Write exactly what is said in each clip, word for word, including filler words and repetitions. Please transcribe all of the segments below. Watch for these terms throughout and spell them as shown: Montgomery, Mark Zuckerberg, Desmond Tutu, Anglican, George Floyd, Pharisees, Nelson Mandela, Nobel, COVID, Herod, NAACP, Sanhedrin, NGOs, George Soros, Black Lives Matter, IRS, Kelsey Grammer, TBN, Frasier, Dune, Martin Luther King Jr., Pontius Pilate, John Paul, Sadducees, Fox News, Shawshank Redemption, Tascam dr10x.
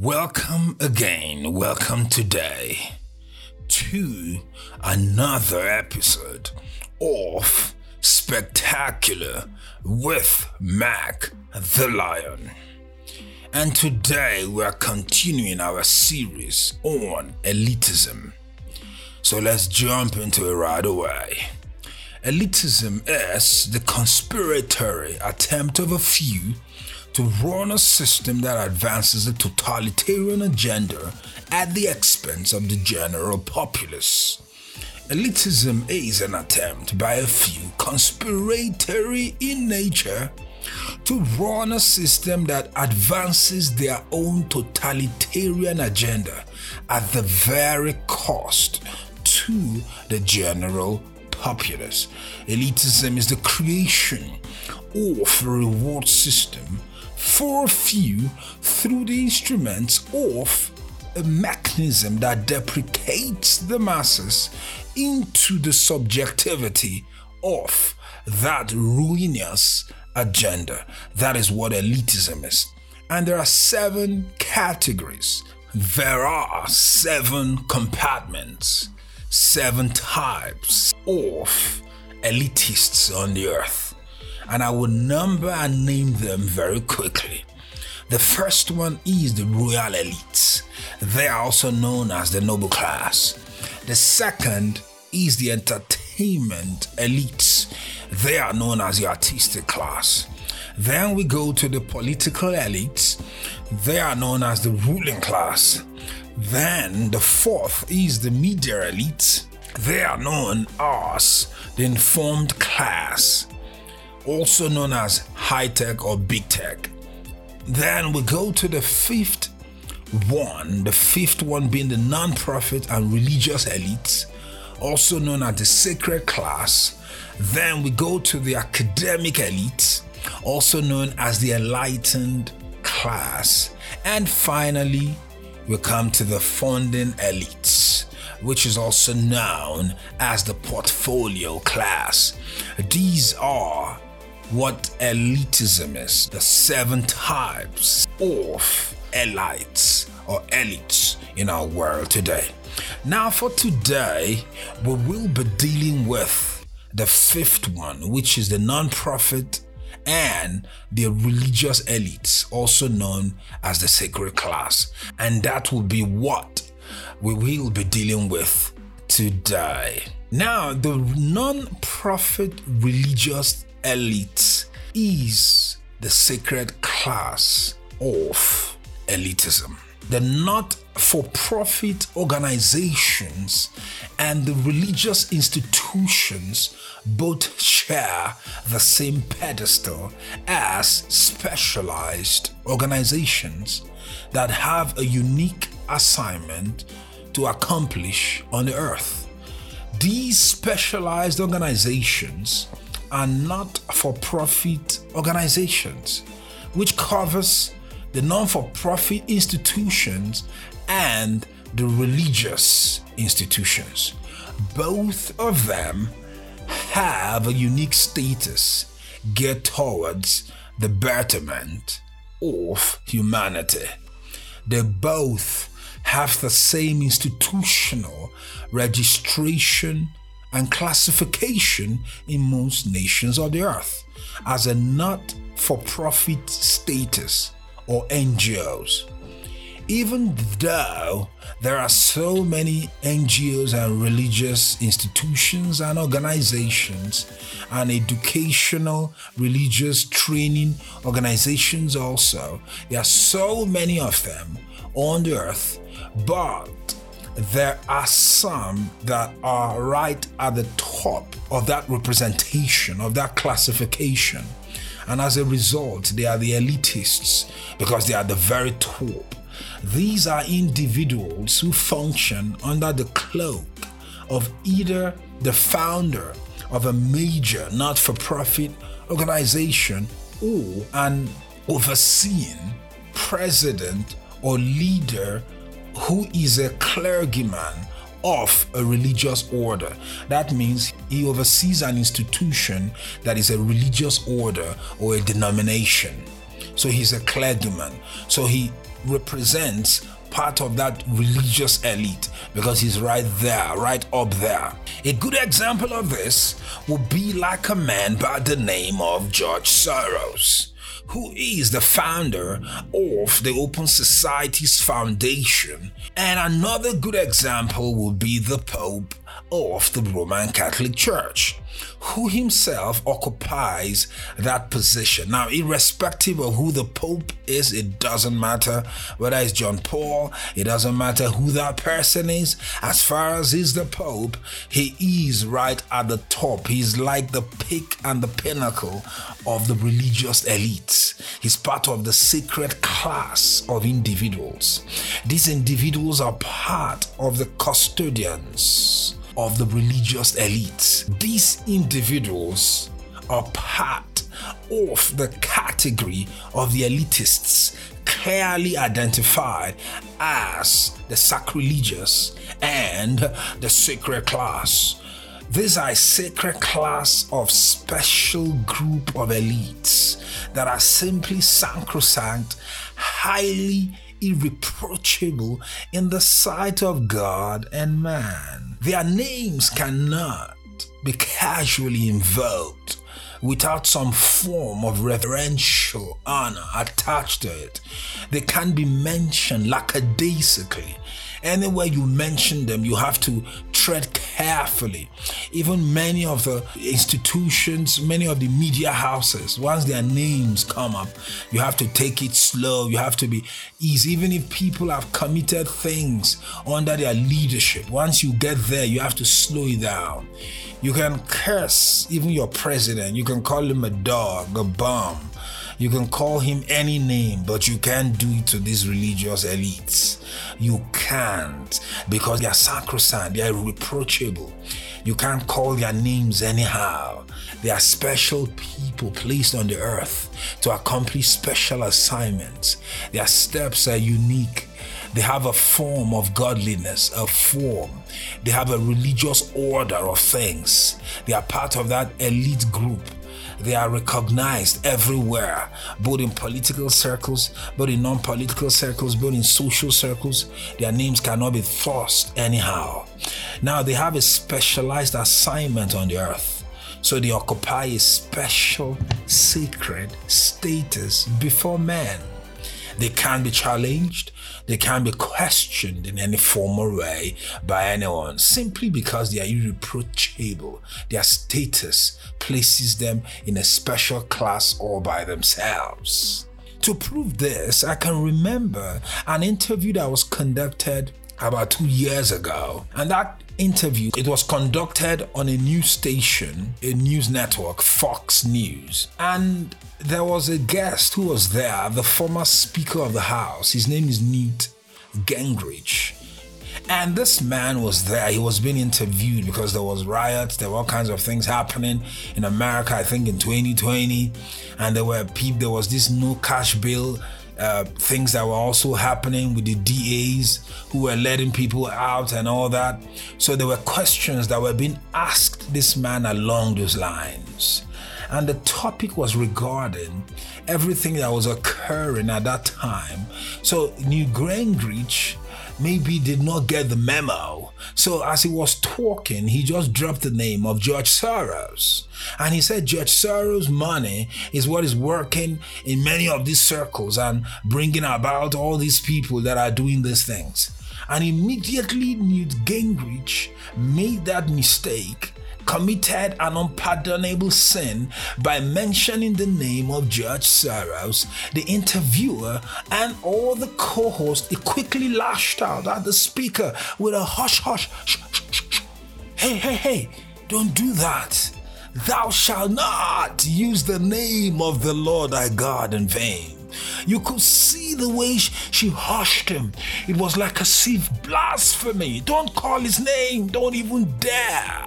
Welcome again, welcome today to another episode of Spectacular with Mac the Lion. And today we are continuing our series on elitism. So let's jump into it right away. Elitism is the conspiratory attempt of a few to run a system that advances a totalitarian agenda at the expense of the general populace. Elitism is an attempt by a few, conspiratory in nature, to run a system that advances their own totalitarian agenda at the very cost to the general populace. Elitism is the creation of a reward system for a few through the instruments of a mechanism that deprecates the masses into the subjectivity of that ruinous agenda. That is what elitism is. And there are seven categories. There are seven compartments, seven types of elitists on the earth. And I will number and name them very quickly. The first one is the royal elites. They are also known as the noble class. The second is the entertainment elites. They are known as the artistic class. Then we go to the political elites. They are known as the ruling class. Then the fourth is the media elites. They are known as the informed class, also known as high-tech or big tech. Then we go to the fifth one, the fifth one being the non-profit and religious elites, also known as the sacred class. Then we go to the academic elites, also known as the enlightened class. And finally, we come to the funding elites, which is also known as the portfolio class. These are what elitism is, the seven types of elites or elites in our world today. Now for today, we will be dealing with the fifth one, which is the non-profit and the religious elites, also known as the sacred class. And that will be what we will be dealing with today. Now, the non-profit religious elite is the sacred class of elitism. The not-for-profit organizations and the religious institutions both share the same pedestal as specialized organizations that have a unique assignment to accomplish on the earth. These specialized organizations are not-for-profit organizations, which covers the non-for-profit institutions and the religious institutions. Both of them have a unique status geared towards the betterment of humanity. They both have the same institutional registration and classification in most nations of the earth as a not-for-profit status or N G Os. Even though there are so many N G Os and religious institutions and organizations and educational religious training organizations also, there are so many of them on the earth, but there are some that are right at the top of that representation, of that classification. And as a result, they are the elitists because they are the very top. These are individuals who function under the cloak of either the founder of a major not-for-profit organization or an overseeing president or leader who is a clergyman of a religious order. That means he oversees an institution that is a religious order or a denomination. So he's a clergyman. So he represents part of that religious elite, because he's right there, right up there. A good example of this would be like a man by the name of George Soros, who is the founder of the Open Society's Foundation. And another good example would be the Pope of the Roman Catholic Church, who himself occupies that position. Now, irrespective of who the Pope is, it doesn't matter whether it's John Paul, it doesn't matter who that person is. As far as he's the Pope, he is right at the top. He's like the peak and the pinnacle of the religious elites. He's part of the secret class of individuals. These individuals are part of the custodians of the religious elites. These individuals are part of the category of the elitists, clearly identified as the sacrilegious and the sacred class. These are a sacred class of special group of elites that are simply sacrosanct, highly irreproachable in the sight of God and man. Their names cannot be casually invoked without some form of reverential honor attached to it. They can be mentioned lackadaisically. Anywhere you mention them, you have to tread carefully. Even many of the institutions, many of the media houses, once their names come up, you have to take it slow. You have to be easy. Even if people have committed things under their leadership, once you get there, you have to slow it down. You can curse even your president. You can call him a dog, a bum. You can call him any name, but you can't do it to these religious elites. You can't, because they are sacrosanct, they are irreproachable. You can't call their names anyhow. They are special people placed on the earth to accomplish special assignments. Their steps are unique. They have a form of godliness, a form. They have a religious order of things. They are part of that elite group. They are recognized everywhere, both in political circles, both in non-political circles, both in social circles. Their names cannot be thrust anyhow. Now, they have a specialized assignment on the earth, so they occupy a special sacred status before men. They can't be challenged, they can't be questioned in any formal way by anyone, simply because they are irreproachable. Their status places them in a special class all by themselves. To prove this, I can remember an interview that was conducted about two years ago, and that interview, it was conducted on a news station, a news network, Fox News, and there was a guest who was there, the former Speaker of the House. His name is Newt Gingrich, and this man was there. He was being interviewed because there was riots, there were all kinds of things happening in America, I think in twenty twenty, and there were people, there was this no cash bill, Uh, things that were also happening with the D As who were letting people out and all that. So there were questions that were being asked this man along those lines. And the topic was regarding everything that was occurring at that time. So Newt Gingrich maybe did not get the memo. So as he was talking, he just dropped the name of George Soros. And he said George Soros' money is what is working in many of these circles and bringing about all these people that are doing these things. And immediately Newt Gingrich made that mistake, committed an unpardonable sin by mentioning the name of George Soros. The interviewer and all the co-hosts quickly lashed out at the speaker with a hush hush, shh, shh, shh, shh. Hey, hey, hey, don't do that. Thou shalt not use the name of the Lord thy God in vain. You could see the way she hushed him. It was like a sieve blasphemy. Don't call his name. Don't even dare.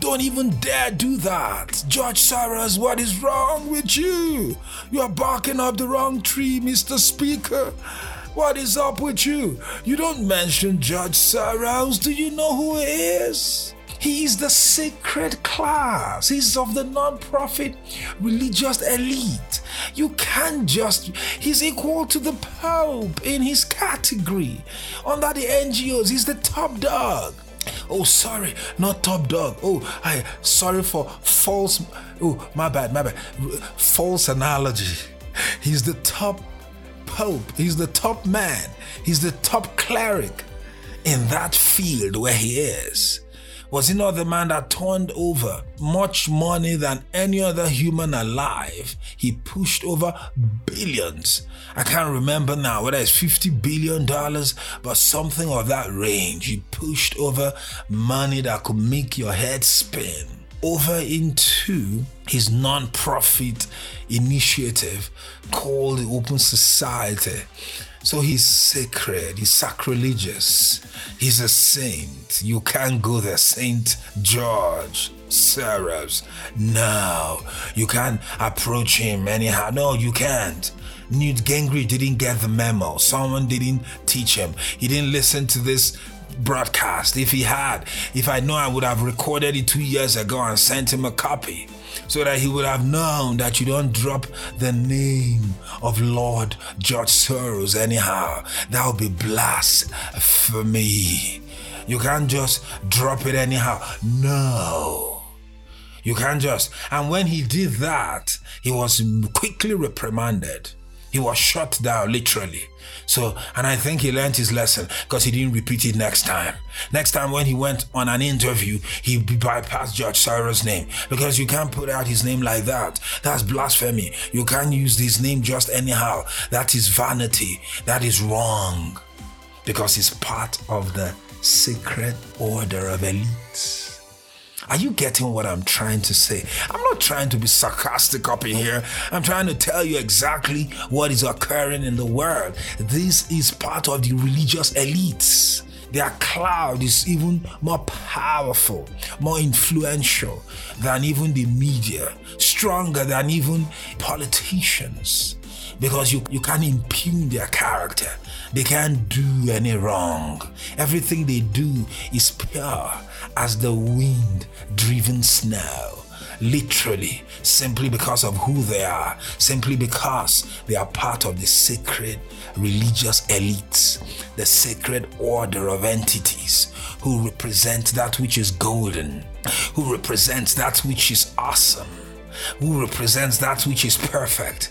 Don't even dare do that. George Soros, what is wrong with you? You are barking up the wrong tree, Mister Speaker. What is up with you? You don't mention George Soros. Do you know who he is? He is the sacred class. He's of the non-profit religious elite. You can't just, he's equal to the Pope in his category. Under the N G Os, he's the top dog. Oh, sorry, not top dog. Oh, I sorry for false, oh, my bad, my bad. False analogy. He's the top Pope. He's the top man. He's the top cleric in that field where he is. Was he not the man that turned over much money than any other human alive? He pushed over billions. I can't remember now whether it's fifty billion dollars, but something of that range. He pushed over money that could make your head spin over into his non-profit initiative called the Open Society. So he's sacred, he's sacrilegious, he's a saint. You can't go there, Saint George Soros. No, you can't approach him anyhow. No, you can't. Newt Gingrich didn't get the memo. Someone didn't teach him. He didn't listen to this broadcast. If he had, if I know, I would have recorded it two years ago and sent him a copy, so that he would have known that you don't drop the name of Lord George Soros anyhow. That would be blasphemy. You can't just drop it anyhow. No. You can't just. And when he did that, he was quickly reprimanded. He was shut down, literally. So, and I think he learned his lesson, because he didn't repeat it next time. Next time when he went on an interview, he bypassed George Soros' name, because you can't put out his name like that. That's blasphemy. You can't use his name just anyhow. That is vanity. That is wrong, because it's part of the sacred order of elites. Are you getting what I'm trying to say? I'm not trying to be sarcastic up in here. I'm trying to tell you exactly what is occurring in the world. This is part of the religious elites. Their cloud is even more powerful, more influential than even the media, stronger than even politicians, because you, you can't impugn their character. They can't do any wrong. Everything they do is pure as the wind-driven snow, literally, simply because of who they are, simply because they are part of the sacred religious elites, the sacred order of entities who represent that which is golden, who represents that which is awesome, who represents that which is perfect.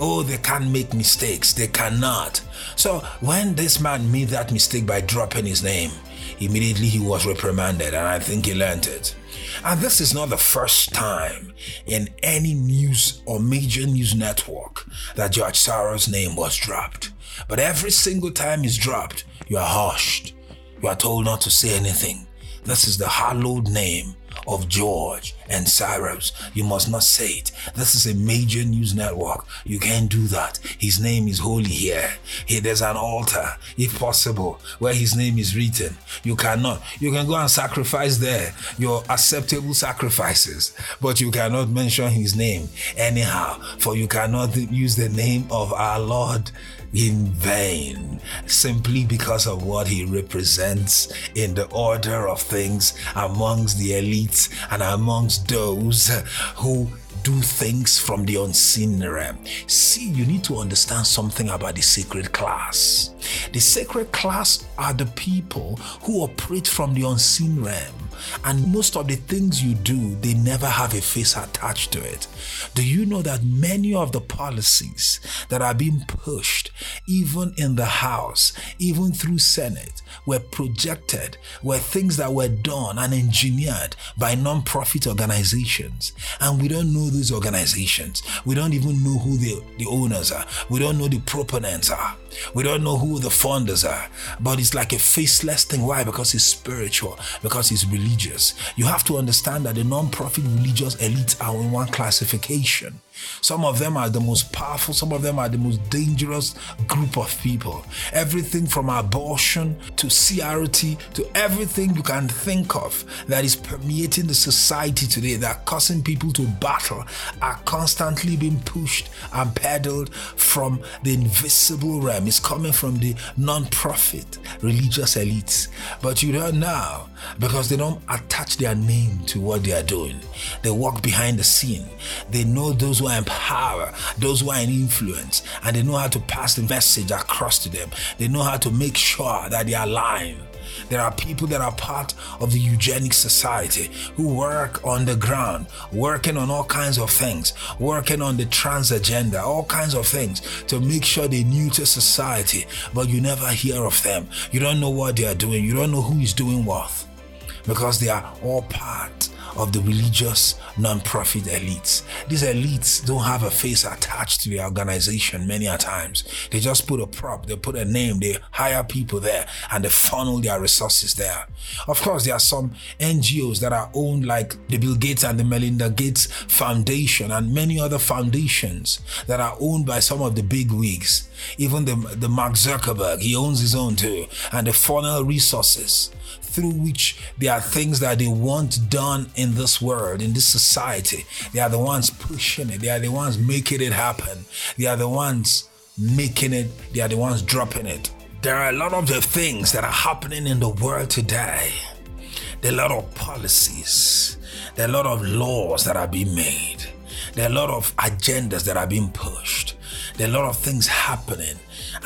Oh, they can't make mistakes. They cannot. So when this man made that mistake by dropping his name, immediately he was reprimanded, and I think he learned it. And this is not the first time in any news or major news network that George Soros' name was dropped. But every single time he's dropped, you are hushed. You are told not to say anything. This is the hallowed name of George and Soros. You must not say it. This is a major news network. You can't do that. His name is holy here. Here, there's an altar, if possible, where his name is written. You cannot. You can go and sacrifice there, your acceptable sacrifices, but you cannot mention his name anyhow, for you cannot use the name of our Lord in vain, simply because of what he represents in the order of things amongst the elites and amongst those who do things from the unseen realm. See, you need to understand something about the sacred class. The sacred class are the people who operate from the unseen realm, and most of the things you do, they never have a face attached to it. Do you know that many of the policies that are being pushed, even in the House, even through Senate, were projected, were things that were done and engineered by non-profit organizations, and we don't know these organizations. We don't even know who the, the owners are. We don't know the proponents are. We don't know who the funders are. But it's like a faceless thing. Why? Because it's spiritual, because it's religious. You have to understand that the non-profit religious elites are in one classification. Some of them are the most powerful, some of them are the most dangerous group of people. Everything from abortion to C R T to everything you can think of that is permeating the society today, that are causing people to battle, are constantly being pushed and peddled from the invisible realm. It's coming from the non-profit religious elites. But you don't know, because they don't attach their name to what they are doing. They walk behind the scene. They know those who are in power, those who are in influence, and they know how to pass the message across to them. They know how to make sure that they are lying. There are people that are part of the eugenic society who work on the ground, working on all kinds of things, working on the trans agenda, all kinds of things to make sure they neuter society, but you never hear of them. You don't know what they are doing. You don't know who is doing what, because they are all part of the religious non-profit elites. These elites don't have a face attached to the organization many a times. They just put a prop, they put a name, they hire people there, and they funnel their resources there. Of course, there are some N G Os that are owned, like the Bill Gates and the Melinda Gates Foundation and many other foundations that are owned by some of the big wigs. Even the, the Mark Zuckerberg, he owns his own too, and they funnel resources through which there are things that they want done in this world, in this society. They are the ones pushing it. They are the ones making it happen. They are the ones making it. They are the ones dropping it. There are a lot of the things that are happening in the world today. There are a lot of policies. There are a lot of laws that are being made. There are a lot of agendas that are being pushed. There are a lot of things happening,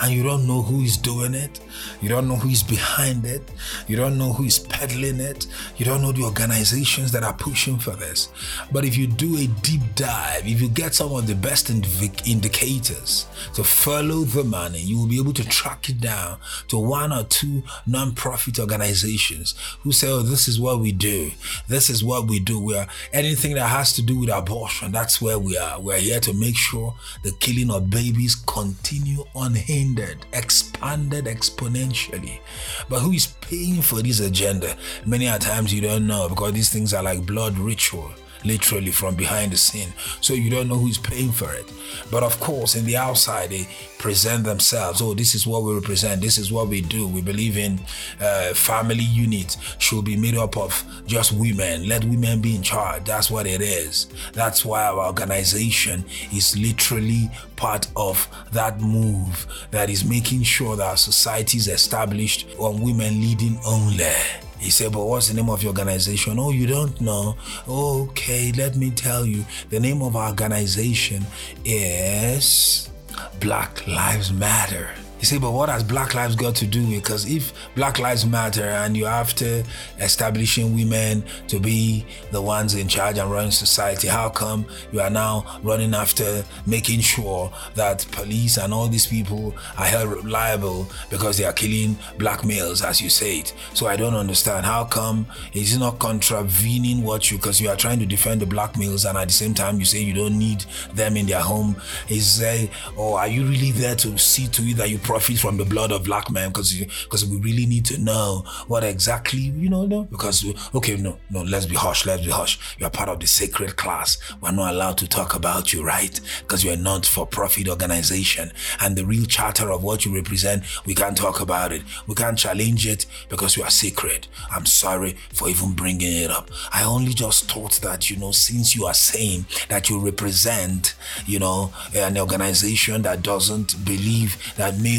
and you don't know who is doing it. You don't know who is behind it. You don't know who is peddling it. You don't know the organizations that are pushing for this. But if you do a deep dive, if you get some of the best indiv- indicators to follow the money, you will be able to track it down to one or two non-profit organizations who say, oh, this is what we do. This is what we do. We are anything that has to do with abortion, that's where we are. We are here to make sure the killing of babies continue unhindered, expanded exponentially. But who is paying for this agenda? Many a times you don't know, because these things are like blood ritual, literally from behind the scene. So you don't know who is paying for it. But of course, in the outside, they present themselves. Oh, this is what we represent. This is what we do. We believe in uh, family units should be made up of just women. Let women be in charge. That's what it is. That's why our organization is literally part of that move that is making sure that our society is established on women leading only. He said, but what's the name of your organization? Oh, you don't know? Okay, let me tell you. The name of our organization is Black Lives Matter. He said, but what has Black Lives got to do with it? Because if Black Lives Matter and you're after establishing women to be the ones in charge and running society, how come you are now running after making sure that police and all these people are held liable because they are killing black males, as you said? So I don't understand. How come it is not contravening what you, because you are trying to defend the black males, and at the same time you say you don't need them in their home? He said, oh, are you really there to see to it that you profit from the blood of black men? Because because we really need to know what exactly, you know, no? because, okay, no, no, let's be hush, let's be hush. You're part of the sacred class. We're not allowed to talk about you, right? Because you're a not-for-profit organization, and the real charter of what you represent, we can't talk about it. We can't challenge it because you are sacred. I'm sorry for even bringing it up. I only just thought that, you know, since you are saying that you represent, you know, an organization that doesn't believe that maybe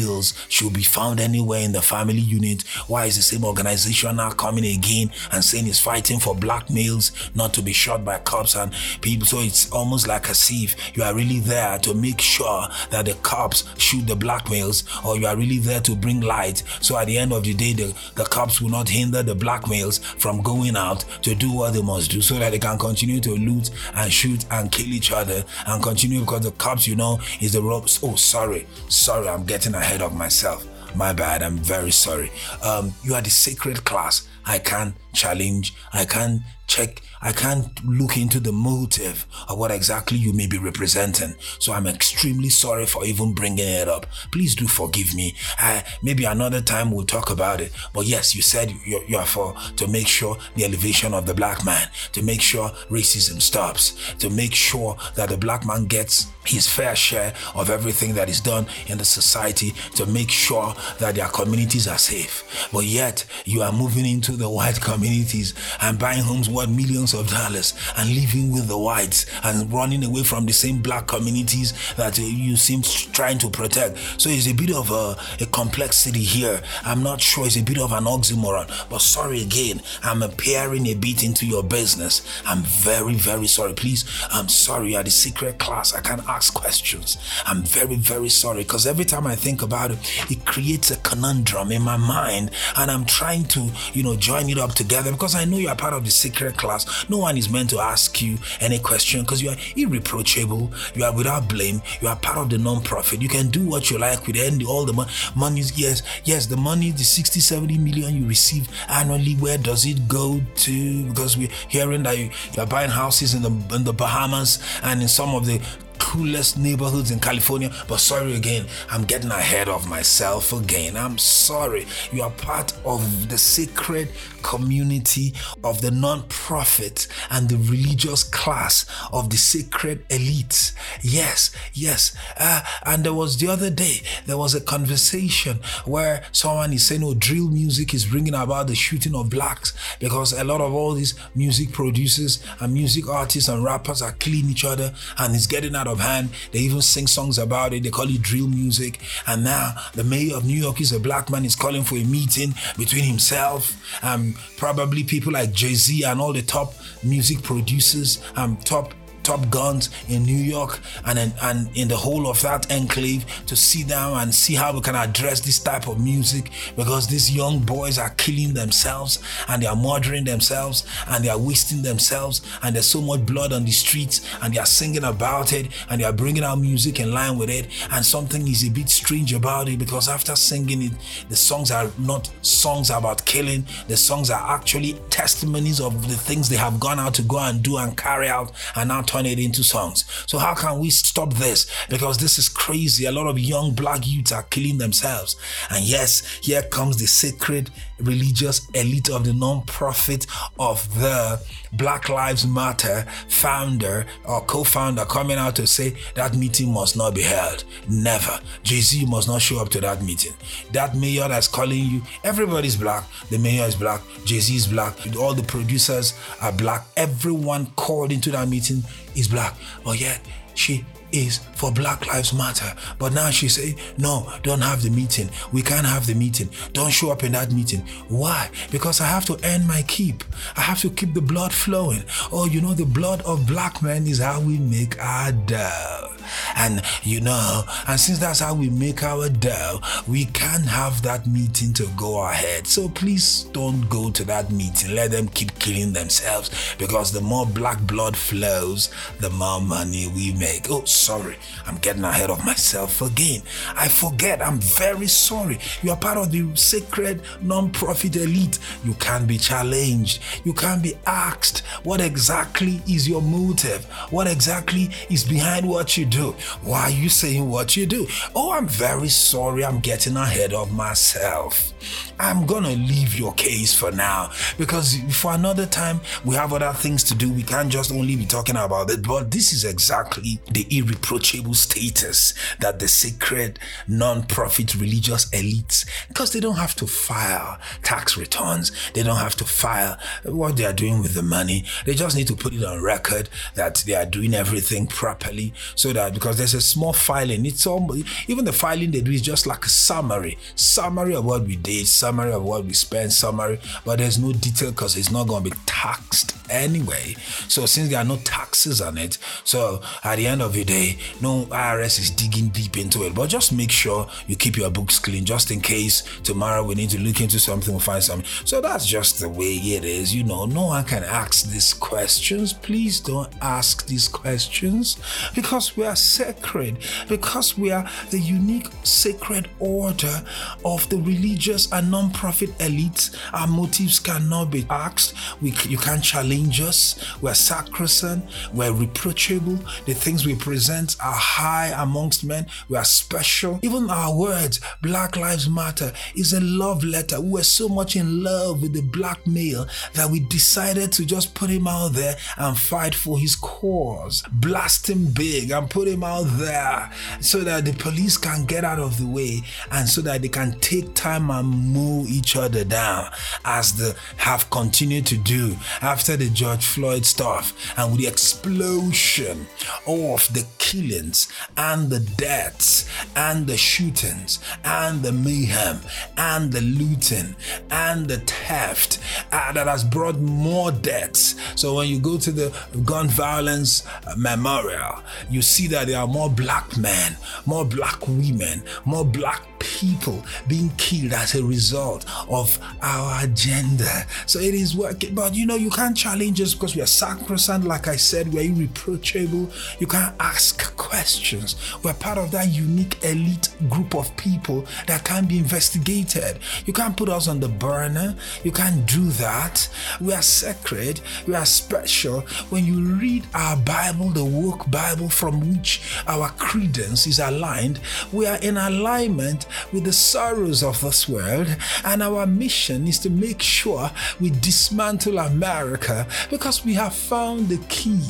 should be found anywhere in the family unit, why is the same organization now coming again and saying it's fighting for black males not to be shot by cops and people? So it's almost like as if you are really there to make sure that the cops shoot the black males, or you are really there to bring light, so at the end of the day the, the cops will not hinder the black males from going out to do what they must do, so that they can continue to loot and shoot and kill each other and continue, because the cops, you know, is the ropes. Oh, sorry, sorry, I'm getting ahead of myself. My bad. I'm very sorry. Um, you are the sacred class. I can't challenge. I can't check, I can't look into the motive of what exactly you may be representing. So I'm extremely sorry for even bringing it up. Please do forgive me. I, maybe another time we'll talk about it. But yes, you said you're, you're for to make sure the elevation of the black man, to make sure racism stops, to make sure that the black man gets his fair share of everything that is done in the society, to make sure that their communities are safe. But yet you are moving into the white communities and buying homes worth millions of dollars and living with the whites and running away from the same black communities that you seem trying to protect. So it's a bit of a, a complexity here. I'm not sure, it's a bit of an oxymoron, but sorry again, I'm appearing a bit into your business. I'm very, very sorry. Please, I'm sorry. You're the secret class. I can't ask questions. I'm very, very sorry, because every time I think about it, it creates a conundrum in my mind, and I'm trying to, you know, join it up together, because I know you are part of the secret class. No one is meant to ask you any question, because you are irreproachable. You are without blame. You are part of the non-profit. You can do what you like with it, all the money. Money's, yes, yes, the money, the sixty, seventy million you receive annually, where does it go to? Because we're hearing that you, you are buying houses in the in the Bahamas and in some of the coolest neighborhoods in California. But sorry again, I'm getting ahead of myself again. I'm sorry. You are part of the sacred community of the non-profit and the religious class of the sacred elites. Yes, yes. Uh, and there was the other day, there was a conversation where someone is saying, oh, drill music is bringing about the shooting of blacks, because a lot of all these music producers and music artists and rappers are killing each other, and it's getting out of hand. They even sing songs about it. They call it drill music. And now the mayor of New York is a black man, is calling for a meeting between himself and um, probably people like Jay-Z and all the top music producers and um, top top guns in New York and in, and in the whole of that enclave, to sit down and see how we can address this type of music, because these young boys are killing themselves and they are murdering themselves and they are wasting themselves, and there's so much blood on the streets, and they are singing about it and they are bringing out music in line with it, and something is a bit strange about it, because after singing it, the songs are not songs about killing. The songs are actually testimonies of the things they have gone out to go and do and carry out, and now turn it into songs. So how can we stop this? Because this is crazy. A lot of young black youths are killing themselves. And yes, here comes the sacred religious elite of the non-profit of the Black Lives Matter founder or co-founder coming out to say that meeting must not be held. Never. Jay-Z must not show up to that meeting. That mayor that's calling you, everybody's black. The mayor is black. Jay-Z is black. All the producers are black. Everyone called into that meeting is black. But yet, she is for Black Lives Matter. But now she say, no, don't have the meeting. We can't have the meeting. Don't show up in that meeting. Why? Because I have to earn my keep. I have to keep the blood flowing. Oh, you know, the blood of black men is how we make our dough. And, you know, and since that's how we make our dough, we can't have that meeting to go ahead. So please don't go to that meeting. Let them keep killing themselves, because the more black blood flows, the more money we make. Oh, sorry, I'm getting ahead of myself again. I forget. I'm very sorry. You are part of the sacred non-profit elite. You can be challenged. You can be asked, what exactly is your motive? What exactly is behind what you do? Why are you saying what you do? Oh, I'm very sorry. I'm getting ahead of myself. I'm gonna leave your case for now, because for another time we have other things to do. We can't just only be talking about it. But this is exactly the irreproachable status that the sacred non-profit religious elites, because they don't have to file tax returns, they don't have to file what they are doing with the money. They just need to put it on record that they are doing everything properly, so that, because there's a small filing, it's all, even the filing they do is just like a summary summary of what we did, summary of what we spent, summary, but there's no detail, because it's not going to be taxed anyway. So since there are no taxes on it, so at the end of the day, no I R S is digging deep into it. But just make sure you keep your books clean, just in case tomorrow we need to look into something, we'll find something. So that's just the way it is. You know, no one can ask these questions. Please don't ask these questions, because we are safe. sacred because we are the unique sacred order of the religious and non-profit elites. Our motives cannot be asked. We, you can't challenge us. We're sacrosanct. We're reproachable. The things we present are high amongst men. We are special. Even our words, Black Lives Matter, is a love letter. We were so much in love with the black male that we decided to just put him out there and fight for his cause. Blast him big and put him out there so that the police can get out of the way and so that they can take time and mow each other down as they have continued to do after the George Floyd stuff and with the explosion of the killings and the deaths and the shootings and the mayhem and the looting and the theft uh, that has brought more deaths. So when you go to the gun violence memorial, you see that there are more black men, more black women, more black people being killed as a result of our agenda. So it is working. But you know, you can't challenge us because we are sacrosanct. Like I said, we are irreproachable. You can't ask questions. We're part of that unique elite group of people that can't be investigated. You can't put us on the burner. You can't do that. We are sacred. We are special. When you read our Bible, the woke Bible from which our credence is aligned, we are in alignment with the sorrows of this world, and our mission is to make sure we dismantle America because we have found the key,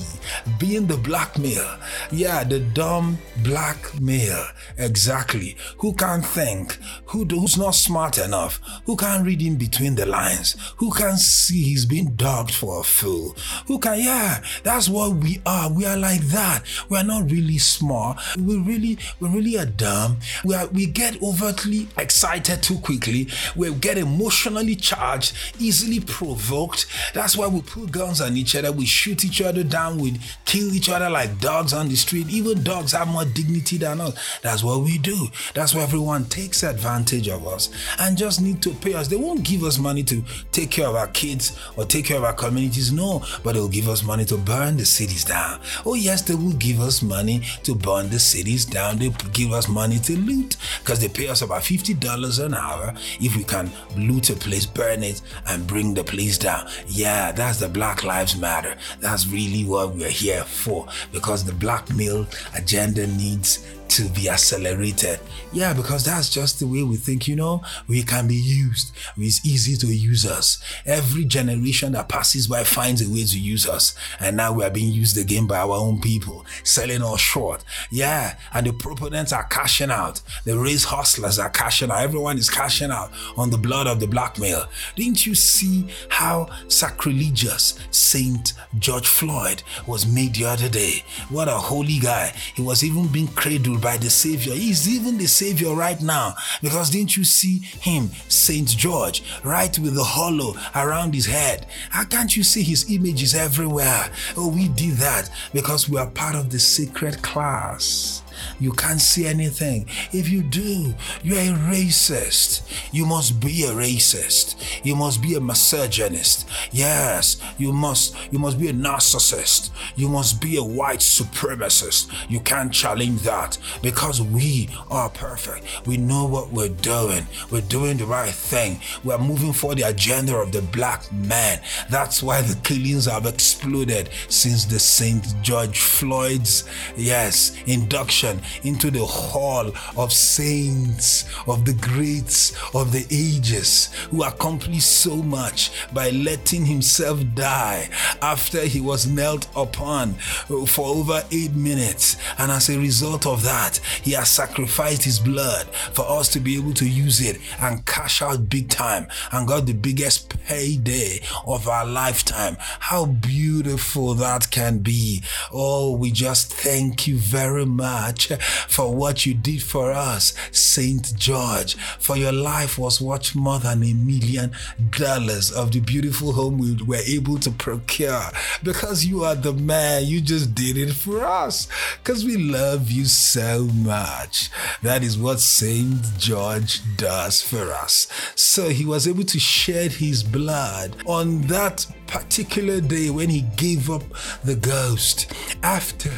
being the black male. Yeah, the dumb black male, exactly. Who can't think, who do, who's not smart enough, who can't read in between the lines, who can't see he's been dubbed for a fool, who can, yeah, that's what we are. We are like that. We are not really smart. We really, we really are dumb. We are, we get overtly excited too quickly. We get emotionally charged, easily provoked. That's why we pull guns on each other. We shoot each other down. We kill each other like dogs on the street. Even dogs have more dignity than us. That's what we do. That's why everyone takes advantage of us and just need to pay us. They won't give us money to take care of our kids or take care of our communities. No, but they'll give us money to burn the cities down. Oh yes, they will give us money to burn the cities down. They give us money to loot because they pay us about fifty dollars an hour if we can loot a place, burn it, and bring the place down. Yeah, that's the Black Lives Matter. That's really what we're here for, because the black male agenda needs to be accelerated. Yeah, because that's just the way we think, you know. We can be used. It's easy to use us. Every generation that passes by finds a way to use us. And now we are being used again by our own people, selling us short. Yeah, and the proponents are cashing out. The race hustlers are cashing out. Everyone is cashing out on the blood of the black male. Didn't you see how sacrilegious Saint George Floyd was made the other day? What a holy guy. He was even being cradled by the Savior. He's even the Savior right now, because didn't you see him, Saint George, right with the hollow around his head? How can't you see his images everywhere? Oh, we did that because we are part of the sacred class. You can't see anything. If you do, you are a racist. You must be a racist. You must be a misogynist. Yes, you must. You must be a narcissist. You must be a white supremacist. You can't challenge that because we are perfect. We know what we're doing. We're doing the right thing. We're moving for the agenda of the black man. That's why the killings have exploded since the Saint George Floyd's, yes, induction into the hall of saints, of the greats, of the ages, who accomplished so much by letting himself die after he was knelt upon for over eight minutes. And as a result of that, he has sacrificed his blood for us to be able to use it and cash out big time and got the biggest payday of our lifetime. How beautiful that can be. Oh, we just thank you very much Matter, for what you did for us, Saint George, for your life was worth more than a million dollars of the beautiful home we were able to procure. Because you are the man, you just did it for us, because we love you so much. That is what Saint George does for us. So he was able to shed his blood on that particular day when he gave up the ghost after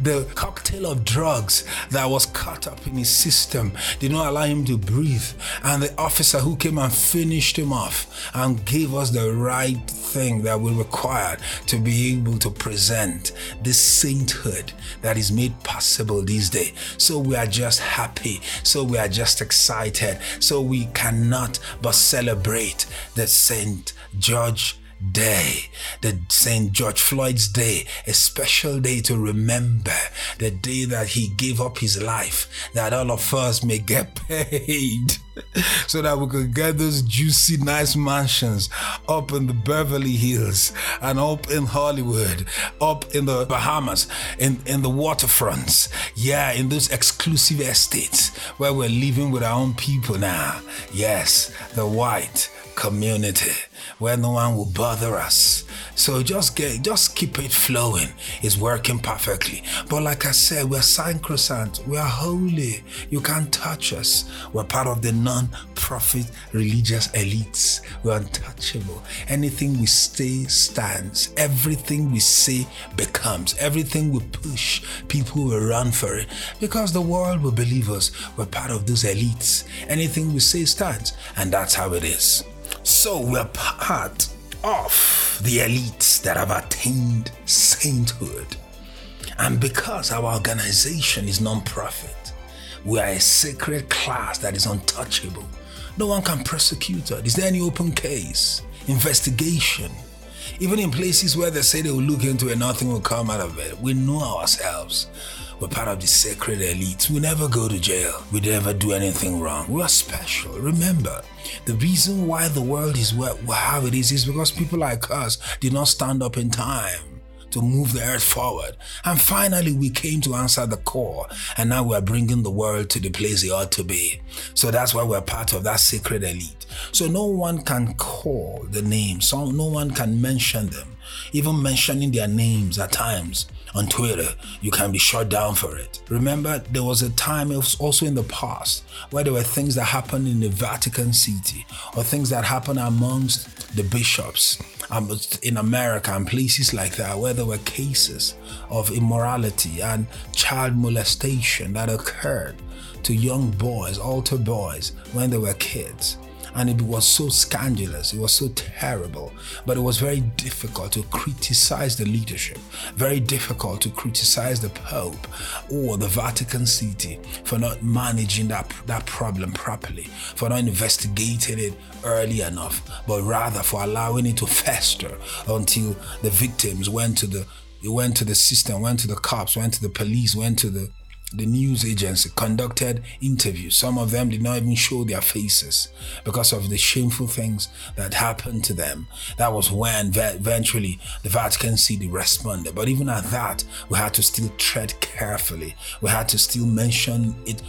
the cocktail of drugs that was caught up in his system did not allow him to breathe, and the officer who came and finished him off and gave us the right thing that we required to be able to present this sainthood that is made possible these days. So we are just happy, so we are just excited, so we cannot but celebrate the Saint George Day, the Saint George Floyd's Day, a special day to remember the day that he gave up his life, that all of us may get paid so that we could get those juicy, nice mansions up in the Beverly Hills and up in Hollywood, up in the Bahamas, in, in the waterfronts. Yeah, in those exclusive estates where we're living with our own people now. Yes, the white community, where no one will bother us. So just get, just keep it flowing. It's working perfectly. But like I said, we're sacrosanct. We're holy. You can't touch us. We're part of the non-profit religious elites. We're untouchable. Anything we say stands. Everything we say becomes. Everything we push, people will run for it, because the world will believe us. We're part of those elites. Anything we say stands, and that's how it is. So we're part of the elites that have attained sainthood. And because our organization is non-profit, we are a sacred class that is untouchable. No one can prosecute us. Is there any open case, investigation? Even in places where they say they will look into it, nothing will come out of it. We know ourselves. We're part of the sacred elites. We never go to jail. We never do anything wrong. We are special. Remember, the reason why the world is where, how it is is because people like us did not stand up in time to move the earth forward. And finally, we came to answer the call. And now we're bringing the world to the place it ought to be. So that's why we're part of that sacred elite. So no one can call the names. So no one can mention them. Even mentioning their names at times on Twitter, you can be shut down for it. Remember, there was a time, it was also in the past, where there were things that happened in the Vatican City, or things that happened amongst the bishops in America and places like that, where there were cases of immorality and child molestation that occurred to young boys, altar boys, when they were kids. And it was so scandalous, it was so terrible, but it was very difficult to criticize the leadership, very difficult to criticize the Pope or the Vatican City for not managing that, that problem properly, for not investigating it early enough, but rather for allowing it to fester until the victims went to the, went to the system, went to the cops, went to the police, went to the The news agency, conducted interviews. Some of them did not even show their faces because of the shameful things that happened to them. That was when eventually the Vatican City responded. But even at that, we had to still tread carefully. We had to still mention it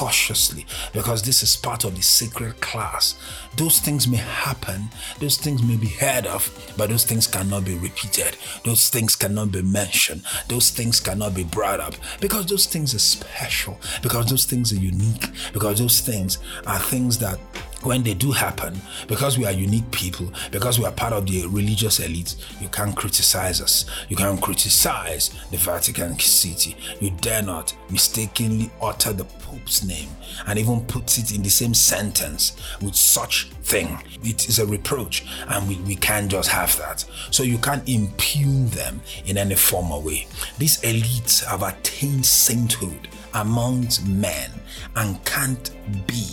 cautiously, because this is part of the sacred class. Those things may happen, those things may be heard of, but those things cannot be repeated. Those things cannot be mentioned. Those things cannot be brought up, because those things are special, because those things are unique, because those things are things that, when they do happen, because we are unique people, because we are part of the religious elite, you can't criticize us. You can't criticize the Vatican City. You dare not mistakenly utter the Pope's name and even put it in the same sentence with such thing. It is a reproach, and we, we can't just have that. So you can't impugn them in any formal way. These elites have attained sainthood amongst men and can't be,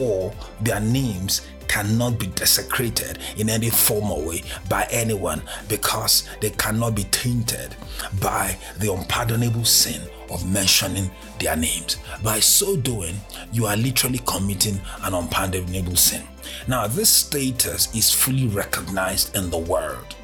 or their names cannot be desecrated in any formal way by anyone, because they cannot be tainted by the unpardonable sin of mentioning their names. By so doing, you are literally committing an unpardonable sin. Now, this status is fully recognized in the world.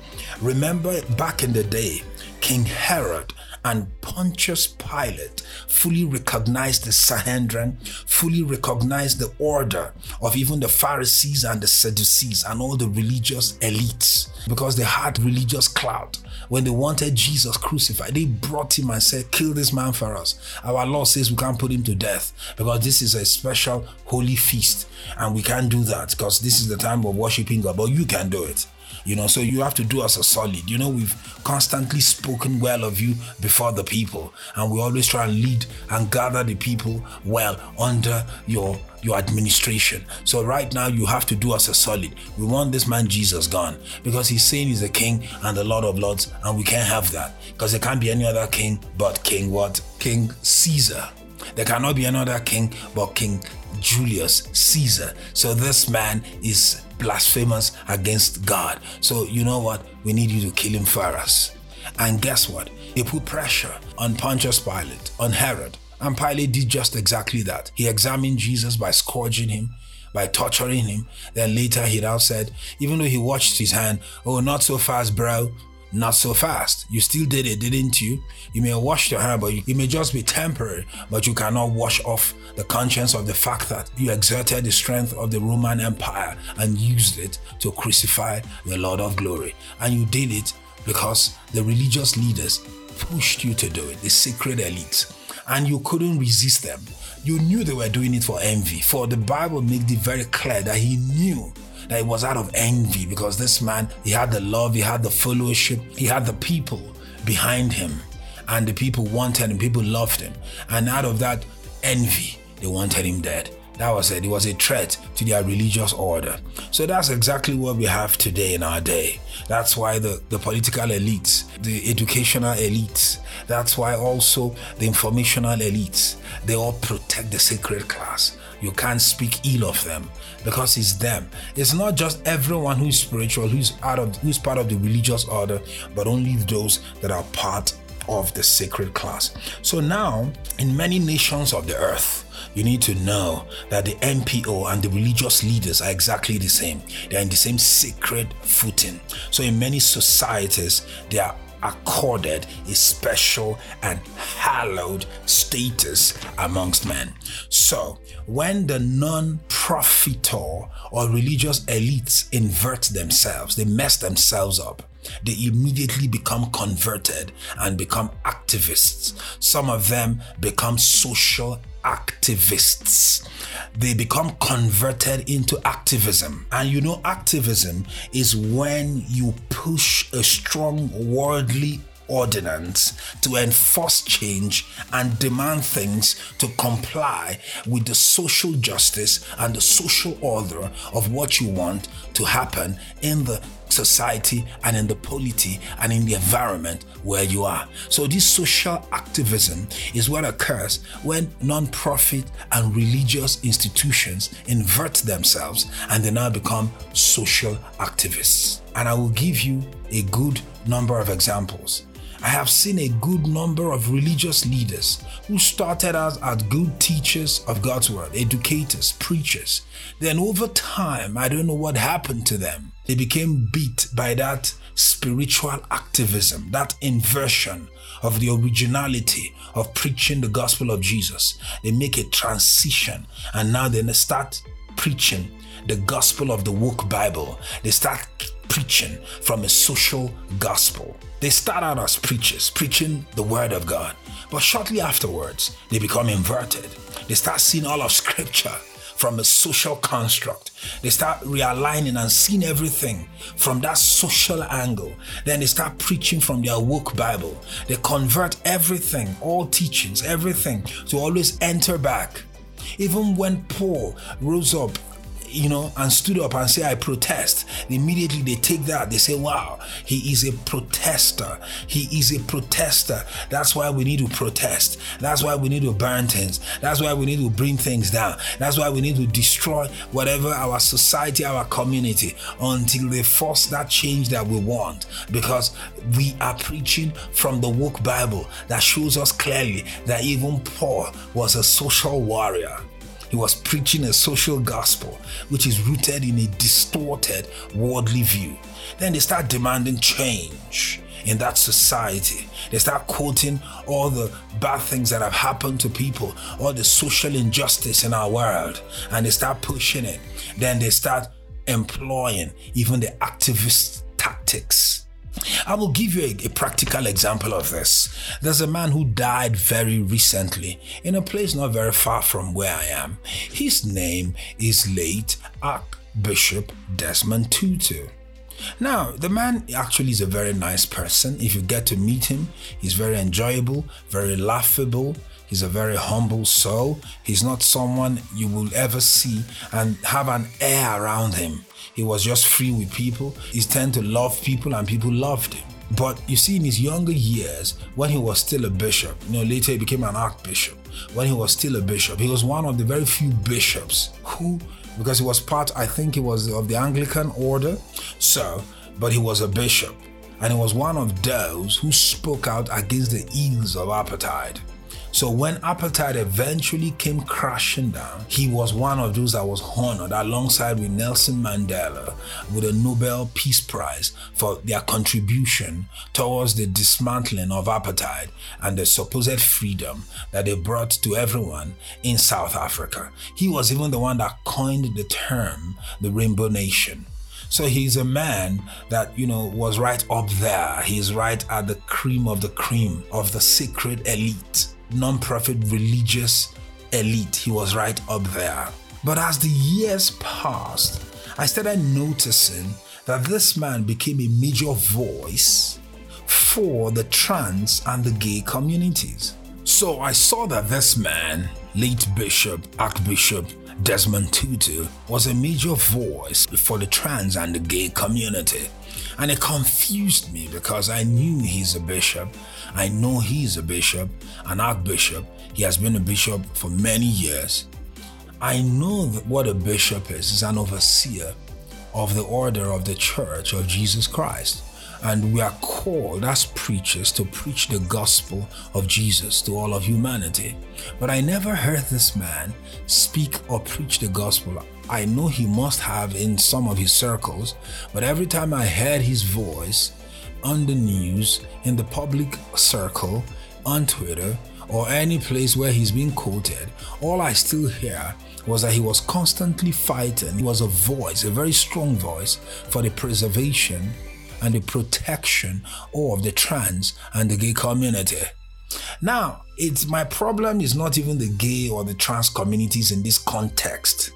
Remember, back in the day, King Herod and Pontius Pilate fully recognized the Sanhedrin, fully recognized the order of even the Pharisees and the Sadducees and all the religious elites, because they had religious clout. When they wanted Jesus crucified, they brought him and said, kill this man for us. Our law says we can't put him to death because this is a special holy feast and we can't do that because this is the time of worshiping God, but you can do it. You know, so you have to do us a solid. You know, we've constantly spoken well of you before the people, and we always try and lead and gather the people well under your your administration. So right now you have to do us a solid. We want this man Jesus gone because he's saying he's the King and the Lord of Lords, and we can't have that because there can't be any other king but King what? King Caesar. There cannot be another king but King Julius Caesar. So this man is blasphemous against God. So you know what? We need you to kill him for us. And guess what? They put pressure on Pontius Pilate, on Herod. And Pilate did just exactly that. He examined Jesus by scourging him, by torturing him. Then later he now said, even though he watched his hand, oh, not so fast, bro. Not so fast. You still did it, didn't you? You may wash your hand, but you, it may just be temporary, but you cannot wash off the conscience of the fact that you exerted the strength of the Roman Empire and used it to crucify the Lord of Glory. And you did it because the religious leaders pushed you to do it, the sacred elites, and you couldn't resist them. You knew they were doing it for envy, for the Bible makes it very clear that he knew that it was out of envy, because this man, he had the love, he had the fellowship, he had the people behind him, and the people wanted him, people loved him, and out of that envy, they wanted him dead. That was it. It was a threat to their religious order. So that's exactly what we have today in our day. That's why the, the political elites, the educational elites, that's why also the informational elites, they all protect the sacred class. You can't speak ill of them because it's them. It's not just everyone who's spiritual, who's out of, who's part of the religious order, but only those that are part of the sacred class. So now, in many nations of the earth, you need to know that the N P O and the religious leaders are exactly the same. They are in the same sacred footing. So in many societies, they are accorded a special and hallowed status amongst men. So when the non-profitor or religious elites invert themselves, they mess themselves up, they immediately become converted and become activists. Some of them become social activists. They become converted into activism. And you know, activism is when you push a strong worldly ordinance to enforce change and demand things to comply with the social justice and the social order of what you want to happen in the society and in the polity and in the environment where you are. So this social activism is what occurs when non-profit and religious institutions invert themselves and they now become social activists. And I will give you a good number of examples. I have seen a good number of religious leaders who started out as good teachers of God's word, educators, preachers. Then over time, I don't know what happened to them. They became beat by that spiritual activism, that inversion of the originality of preaching the gospel of Jesus. They make a transition and now they start preaching the gospel of the woke Bible. They start preaching from a social gospel. They start out as preachers, preaching the word of God. But shortly afterwards, they become inverted. They start seeing all of scripture from a social construct. They start realigning and seeing everything from that social angle. Then they start preaching from their woke Bible. They convert everything, all teachings, everything, to always enter back. Even when Paul rose up, you know, and stood up and said, I protest. Immediately they take that. They say, wow, he is a protester. He is a protester. That's why we need to protest. That's why we need to burn things. That's why we need to bring things down. That's why we need to destroy whatever our society, our community, until they force that change that we want. Because we are preaching from the woke Bible that shows us clearly that even Paul was a social warrior. He was preaching a social gospel which is rooted in a distorted worldly view. Then they start demanding change in that society. They start quoting all the bad things that have happened to people, all the social injustice in our world, and they start pushing it. Then they start employing even the activist tactics. I will give you a, a practical example of this. There's a man who died very recently in a place not very far from where I am. His name is late Archbishop Desmond Tutu. Now, the man actually is a very nice person. If you get to meet him, he's very enjoyable, very laughable. He's a very humble soul. He's not someone you will ever see and have an air around him. He was just free with people. He tended to love people and people loved him. But you see, in his younger years, when he was still a bishop, you know, later he became an archbishop. When he was still a bishop, he was one of the very few bishops who, because he was part, I think he was of the Anglican order, so, but he was a bishop. And he was one of those who spoke out against the ills of apartheid. So when apartheid eventually came crashing down, he was one of those that was honored alongside with Nelson Mandela with a Nobel Peace Prize for their contribution towards the dismantling of apartheid and the supposed freedom that they brought to everyone in South Africa. He was even the one that coined the term, the Rainbow Nation. So he's a man that, you know, was right up there. He's right at the cream of the cream of the sacred elite. Non-profit religious elite. He was right up there. But as the years passed, I started noticing that this man became a major voice for the trans and the gay communities. So I saw that this man, late Bishop, Archbishop Desmond Tutu, was a major voice for the trans and the gay community. And it confused me because I knew he's a bishop. I know he's a bishop, an archbishop. He has been a bishop for many years. I know that what a bishop is, is an overseer of the order of the Church of Jesus Christ. And we are called as preachers to preach the gospel of Jesus to all of humanity. But I never heard this man speak or preach the gospel. I know he must have in some of his circles, but every time I heard his voice on the news, in the public circle, on Twitter, or any place where he's being quoted, all I still hear was that he was constantly fighting. He was a voice, a very strong voice, for the preservation and the protection of the trans and the gay community. Now, it's my problem is not even the gay or the trans communities in this context,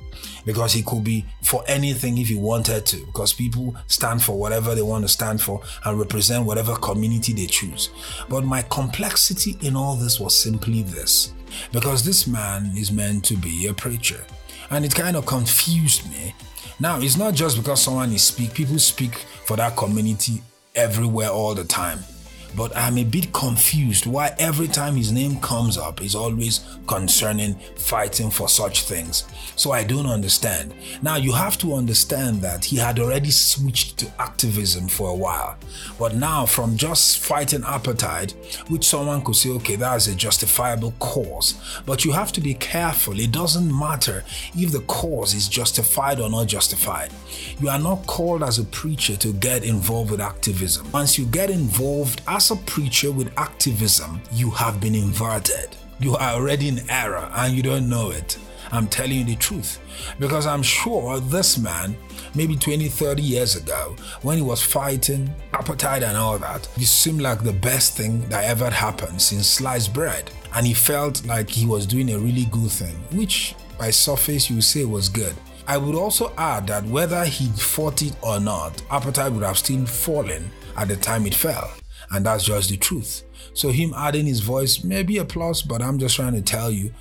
because he could be for anything if he wanted to, because people stand for whatever they want to stand for and represent whatever community they choose. But my complexity in all this was simply this, because this man is meant to be a preacher, and it kind of confused me. Now, it's not just because someone is speak, people speak for that community everywhere all the time. But I'm a bit confused why every time his name comes up, it's always concerning fighting for such things. So I don't understand. Now, you have to understand that he had already switched to activism for a while. But now from just fighting apartheid, which someone could say, okay, that's a justifiable cause. But you have to be careful. It doesn't matter if the cause is justified or not justified. You are not called as a preacher to get involved with activism. Once you get involved as a preacher with activism, you have been inverted. You are already in error and you don't know it. I'm telling you the truth, because I'm sure this man, maybe twenty, thirty years ago, when he was fighting apartheid and all that, it seemed like the best thing that ever happened since sliced bread. And he felt like he was doing a really good thing, which by surface you would say was good. I would also add that whether he fought it or not, apartheid would have still fallen at the time it fell. And that's just the truth. So him adding his voice may be a plus, but I'm just trying to tell you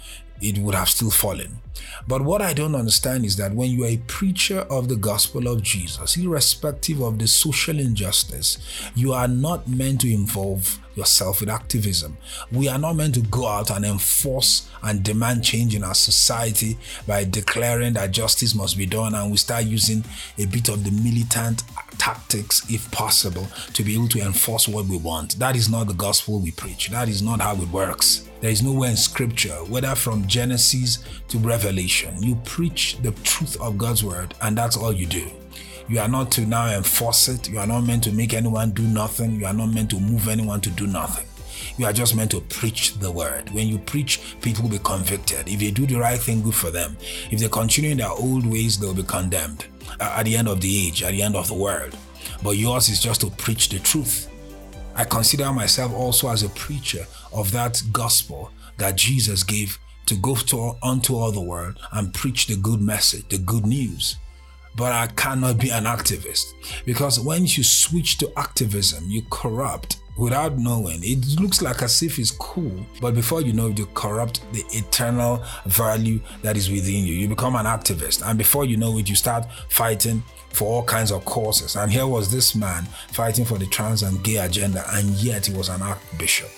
it would have still fallen. But what I don't understand is that when you are a preacher of the gospel of Jesus, irrespective of the social injustice, you are not meant to involve yourself with activism. We are not meant to go out and enforce and demand change in our society by declaring that justice must be done, and we start using a bit of the militant tactics, if possible, to be able to enforce what we want. That is not the gospel we preach. That is not how it works. There is nowhere in scripture, whether from Genesis to Revelation, you preach the truth of God's word, and that's all you do. You are not to now enforce it. You are not meant to make anyone do nothing. You are not meant to move anyone to do nothing. You are just meant to preach the word. When you preach, people will be convicted. If they do the right thing, good for them. If they continue in their old ways, they'll be condemned at the end of the age, at the end of the world. But yours is just to preach the truth. I consider myself also as a preacher of that gospel that Jesus gave, to go to, unto all the world and preach the good message, the good news. But I cannot be an activist, because when you switch to activism, you corrupt without knowing. It looks like as if it's cool, but before you know it, you corrupt the eternal value that is within you. You become an activist, and before you know it, you start fighting for all kinds of causes. And here was this man fighting for the trans and gay agenda, and yet he was an archbishop.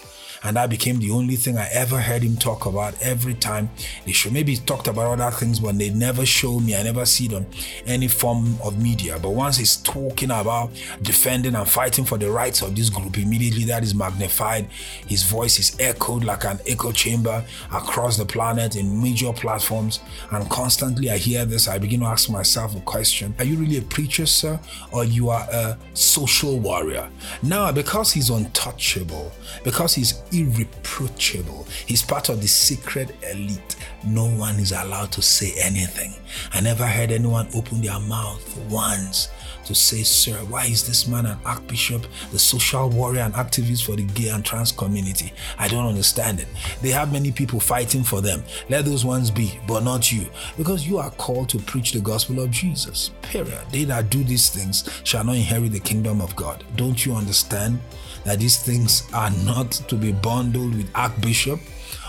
And that became the only thing I ever heard him talk about every time they show. Maybe he talked about other things, but they never show me. I never see it on any form of media. But once he's talking about defending and fighting for the rights of this group, immediately that is magnified. His voice is echoed like an echo chamber across the planet in major platforms. And constantly I hear this. I begin to ask myself a question. Are you really a preacher, sir? Or you are a social warrior? Now, because he's untouchable, because he's irreproachable, he's part of the sacred elite, no one is allowed to say anything. I never heard anyone open their mouth once to say, sir, why is this man an archbishop, the social warrior and activist for the gay and trans community? I don't understand it. They have many people fighting for them. Let those ones be, but not you, because you are called to preach the gospel of Jesus, period. They that do these things shall not inherit the kingdom of God. Don't you understand that these things are not to be bundled with archbishop?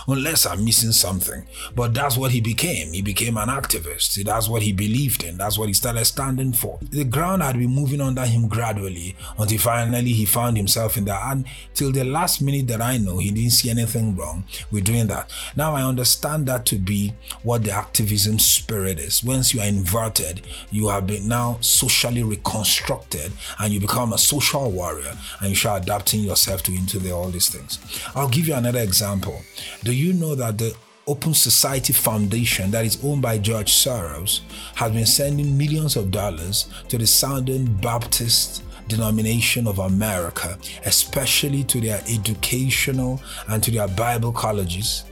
Unless I'm missing something. But that's what he became. He became an activist. That's what he believed in. That's what he started standing for. The ground had been moving under him gradually until finally he found himself in that. And till the last minute that I know, he didn't see anything wrong with doing that. Now I understand that to be what the activism spirit is. Once you are inverted, you have been now socially reconstructed and you become a social warrior, and you start adapting yourself to into the, all these things. I'll give you another example. Do you know that the Open Society Foundation, that is owned by George Soros, has been sending millions of dollars to the Southern Baptist denomination of America, especially to their educational and to their Bible colleges?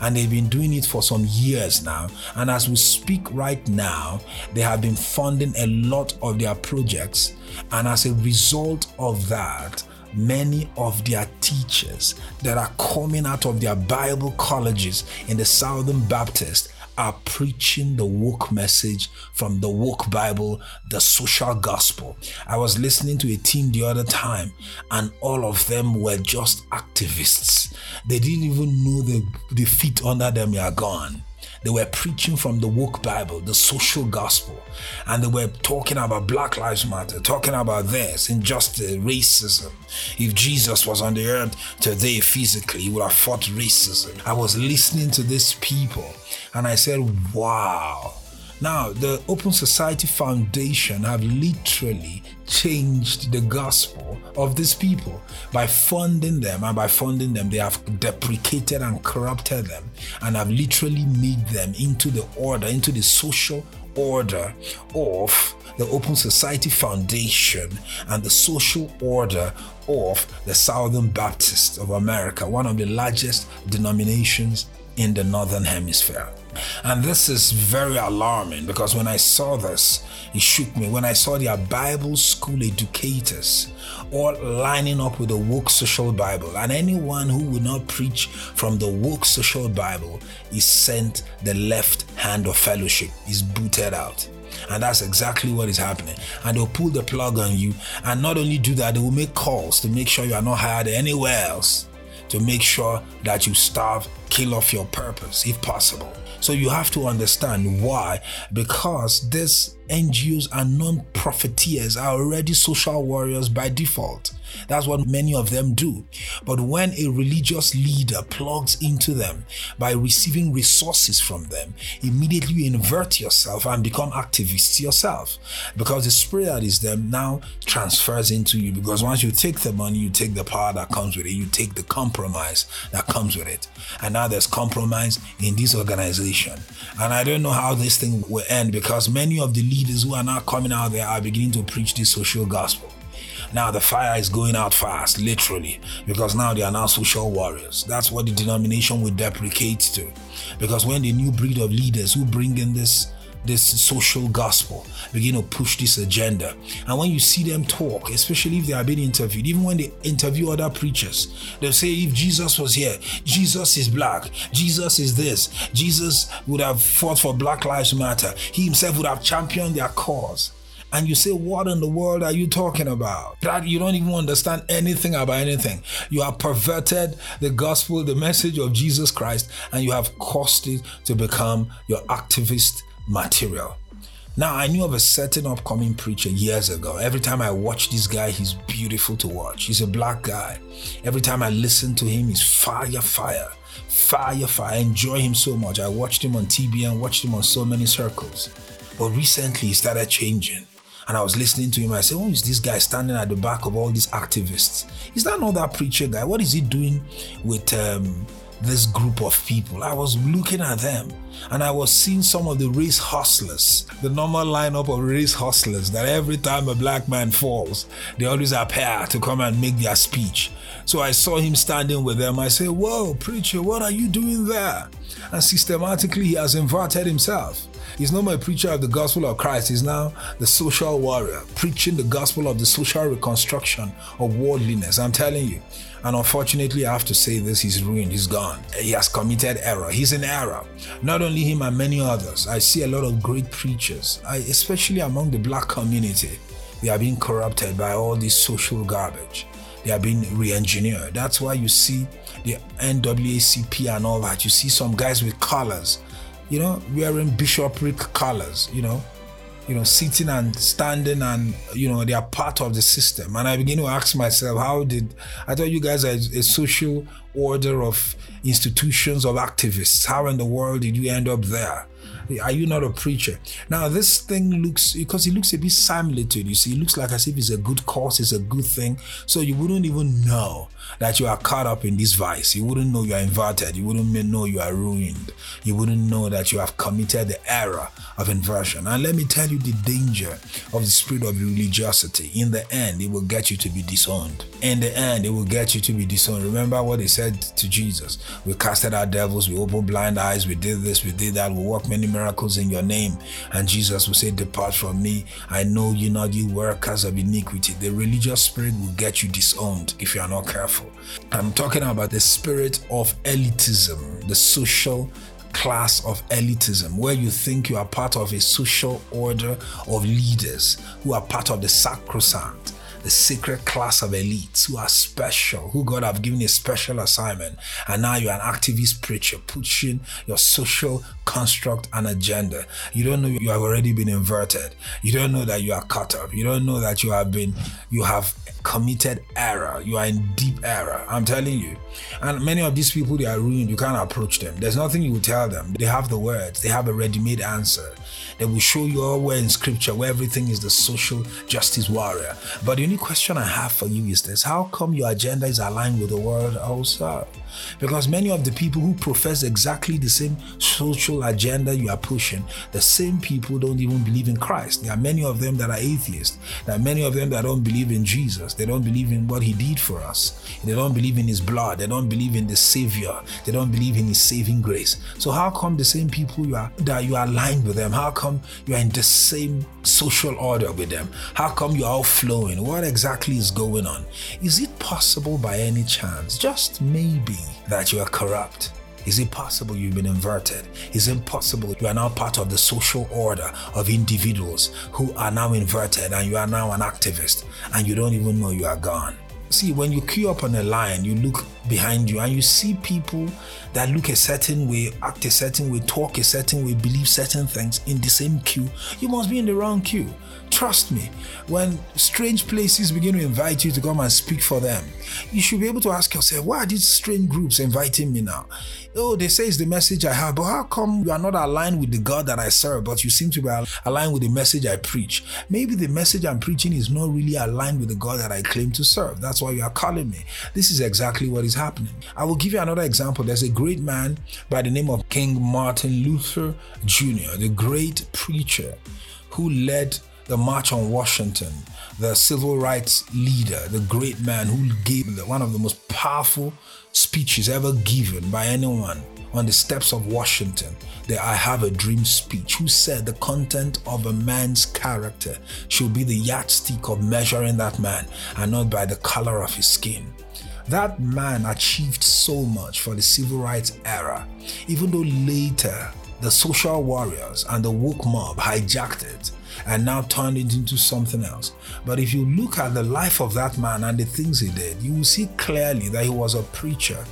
And they've been doing it for some years now. And as we speak right now, they have been funding a lot of their projects. And as a result of that, many of their teachers that are coming out of their Bible colleges in the Southern Baptist are preaching the woke message from the woke Bible, the social gospel. I was listening to a team the other time, and all of them were just activists. They didn't even know the, the feet under them were gone. They were preaching from the woke Bible, the social gospel, and they were talking about Black Lives Matter, talking about this, injustice, racism. If Jesus was on the earth today physically, he would have fought racism. I was listening to these people and I said, wow. Now, the Open Society Foundation have literally changed the gospel of these people by funding them, and by funding them, they have deprecated and corrupted them and have literally made them into the order, into the social order of the Open Society Foundation and the social order of the Southern Baptist of America, one of the largest denominations in the Northern Hemisphere. And this is very alarming, because when I saw this, it shook me. When I saw their Bible school educators all lining up with the woke social Bible, and anyone who would not preach from the woke social Bible is sent the left hand of fellowship, is booted out. And that's exactly what is happening. And they'll pull the plug on you, and not only do that, they will make calls to make sure you are not hired anywhere else, to make sure that you starve, kill off your purpose if possible. So you have to understand why, because these N G Os and non-profiteers are already social warriors by default. That's what many of them do. But when a religious leader plugs into them by receiving resources from them, immediately you invert yourself and become activists yourself, because the spirit that is them now transfers into you, because once you take the money, you take the power that comes with it, you take the compromise that comes with it. And now now there's compromise in this organization. And I don't know how this thing will end, because many of the leaders who are now coming out there are beginning to preach this social gospel. Now the fire is going out fast, literally, because now they are now social warriors. That's what the denomination will deprecate to. Because when the new breed of leaders who bring in this this social gospel begin to push this agenda, and when you see them talk, especially if they are being interviewed, even when they interview other preachers, they'll say, if Jesus was here, Jesus is black, Jesus is this, Jesus would have fought for Black Lives Matter, he himself would have championed their cause. And you say, what in the world are you talking about? That you don't even understand anything about anything. You have perverted the gospel, the message of Jesus Christ, and you have caused it to become your activist material. Now, I knew of a certain upcoming preacher years ago. Every time I watch this guy, he's beautiful to watch. He's a black guy. Every time I listen to him, he's fire, fire, fire, fire. I enjoy him so much. I watched him on T B N, watched him on so many circles. But recently, he started changing. And I was listening to him. I said, who is this guy standing at the back of all these activists? Is that not that preacher guy? What is he doing with um, this group of people? I was looking at them and I was seeing some of the race hustlers, the normal lineup of race hustlers that every time a black man falls, they always appear to come and make their speech. So I saw him standing with them. I said, whoa, preacher, what are you doing there? And systematically, he has inverted himself. He's no more a preacher of the gospel of Christ. He's now the social warrior, preaching the gospel of the social reconstruction of worldliness. I'm telling you. And unfortunately, I have to say this, he's ruined. He's gone. He has committed error. He's in error. Not only him and many others. I see a lot of great preachers, especially among the black community. They are being corrupted by all this social garbage. They are being re-engineered. That's why you see the N double A C P and all that. You see some guys with collars, you know, wearing bishopric collars, you know, you know, sitting and standing, and, you know, they are part of the system. And I begin to ask myself, how did, I thought you guys are a social order of institutions of activists. How in the world did you end up there? Are you not a preacher? Now this thing looks, because it looks a bit simulated, you see, it looks like as if it's a good cause, it's a good thing. So you wouldn't even know that you are caught up in this vice. You wouldn't know you are inverted. You wouldn't know you are ruined. You wouldn't know that you have committed the error of inversion. And let me tell you the danger of the spirit of religiosity. In the end, it will get you to be disowned. In the end, it will get you to be disowned. Remember what they said to Jesus. We casted out devils, we opened blind eyes, we did this, we did that, we walked many miracles in your name. And Jesus will say, depart from me. I know you not, you workers of iniquity. The religious spirit will get you disowned if you are not careful. I'm talking about the spirit of elitism, the social class of elitism, where you think you are part of a social order of leaders who are part of the sacrosanct, the sacred class of elites who are special, who God have given a special assignment, and now you're an activist preacher pushing your social construct and agenda. You don't know you have already been inverted. You don't know that you are cut up. You don't know that you have been, you have committed error. You are in deep error. I'm telling you. And many of these people, they are ruined. You can't approach them. There's nothing you will tell them. They have the words. They have a ready-made answer. They will show you all where in scripture, where everything is the social justice warrior. But the only question I have for you is this: how come your agenda is aligned with the world also? Because many of the people who profess exactly the same social agenda you are pushing, the same people don't even believe in Christ. There are many of them that are atheists. There are many of them that don't believe in Jesus. They don't believe in what he did for us. They don't believe in his blood. They don't believe in the Savior. They don't believe in his saving grace. So how come the same people you are, that you are aligned with them? How come you are in the same social order with them? How come you are all flowing? What exactly is going on? Is it possible by any chance, just maybe, that you are corrupt? Is it possible you've been inverted? Is it possible you are now part of the social order of individuals who are now inverted, and you are now an activist and you don't even know you are gone? See, when you queue up on a line, you look behind you and you see people that look a certain way, act a certain way, talk a certain way, believe certain things in the same queue. You must be in the wrong queue. Trust me, when strange places begin to invite you to come and speak for them, you should be able to ask yourself, why are these strange groups inviting me now? Oh, they say it's the message I have, but how come you are not aligned with the God that I serve, but you seem to be aligned with the message I preach? Maybe the message I'm preaching is not really aligned with the God that I claim to serve. That's why you are calling me. This is exactly what is happening. I will give you another example. There's a great man by the name of King Martin Luther Junior, the great preacher who led the March on Washington, the civil rights leader, the great man who gave one of the most powerful speeches ever given by anyone on the steps of Washington, the I Have a Dream speech, who said the content of a man's character should be the yardstick of measuring that man and not by the color of his skin. That man achieved so much for the civil rights era, even though later the social warriors and the woke mob hijacked it and now turned it into something else. But if you look at the life of that man and the things he did, you will see clearly that he was a preacher,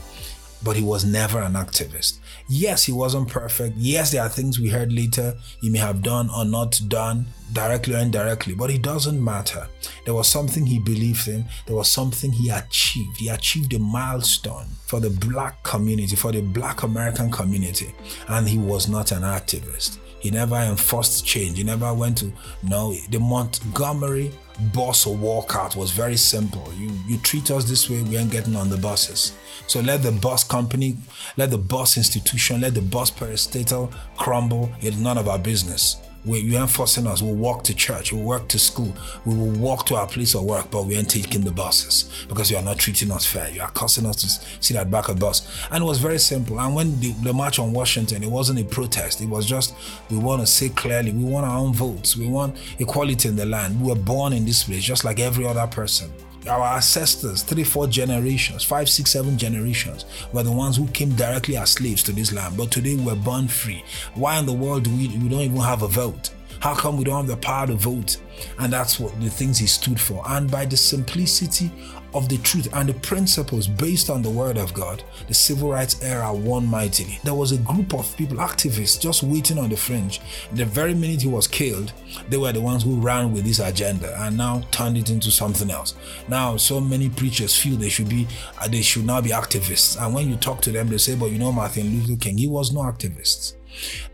but he was never an activist. Yes, he wasn't perfect. Yes, there are things we heard later he may have done or not done, directly or indirectly, but it doesn't matter. There was something he believed in. There was something he achieved. He achieved a milestone for the black community, for the black American community, and he was not an activist. He never enforced change. He never went to, no, the Montgomery bus walkout was very simple. You you treat us this way, we ain't getting on the buses. So let the bus company, let the bus institution, let the bus peristatal crumble. It's none of our business. We, you're enforcing us. We'll walk to church. We'll walk to school. We will walk to our place of work, but we ain't taking the buses because you are not treating us fair. You are causing us to sit at back of bus. And it was very simple. And when the, the March on Washington, it wasn't a protest. It was just, we want to say clearly, we want our own votes. We want equality in the land. We were born in this place, just like every other person. Our ancestors, three, four generations, five, six, seven generations, were the ones who came directly as slaves to this land. But today we're born free. Why in the world do we, we don't even have a vote? How come we don't have the power to vote? And that's what the things he stood for. And by the simplicity of the truth and the principles based on the word of God, the civil rights era won mightily. There was a group of people, activists, just waiting on the fringe. The very minute he was killed, they were the ones who ran with this agenda and now turned it into something else. Now, so many preachers feel they should be, they should now be activists. And when you talk to them, they say, but you know, Martin Luther King, he was no activist.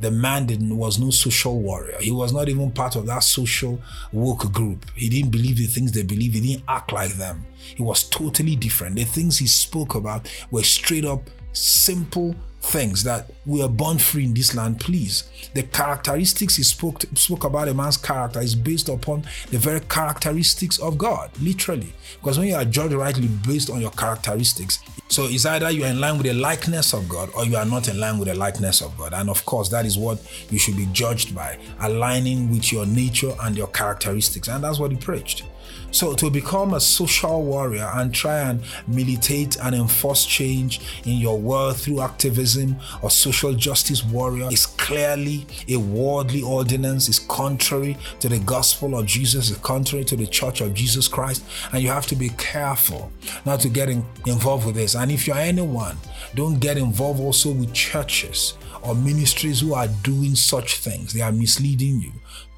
The man didn't, was no social warrior. He was not even part of that social woke group. He didn't believe the things they believed. He didn't act like them. He was totally different. The things he spoke about were straight up simple things that we are born free in this land, please. The characteristics he spoke, to, spoke about a man's character is based upon the very characteristics of God, literally. Because when you are judged rightly based on your characteristics, so it's either you are in line with the likeness of God or you are not in line with the likeness of God. And of course, that is what you should be judged by, aligning with your nature and your characteristics. And that's what he preached. So to become a social warrior and try and militate and enforce change in your world through activism or social justice warrior is clearly a worldly ordinance, is contrary to the gospel of Jesus, is contrary to the church of Jesus Christ, and you have to be careful not to get in, involved with this. And if you're anyone, don't get involved also with churches or ministries who are doing such things. They are misleading you.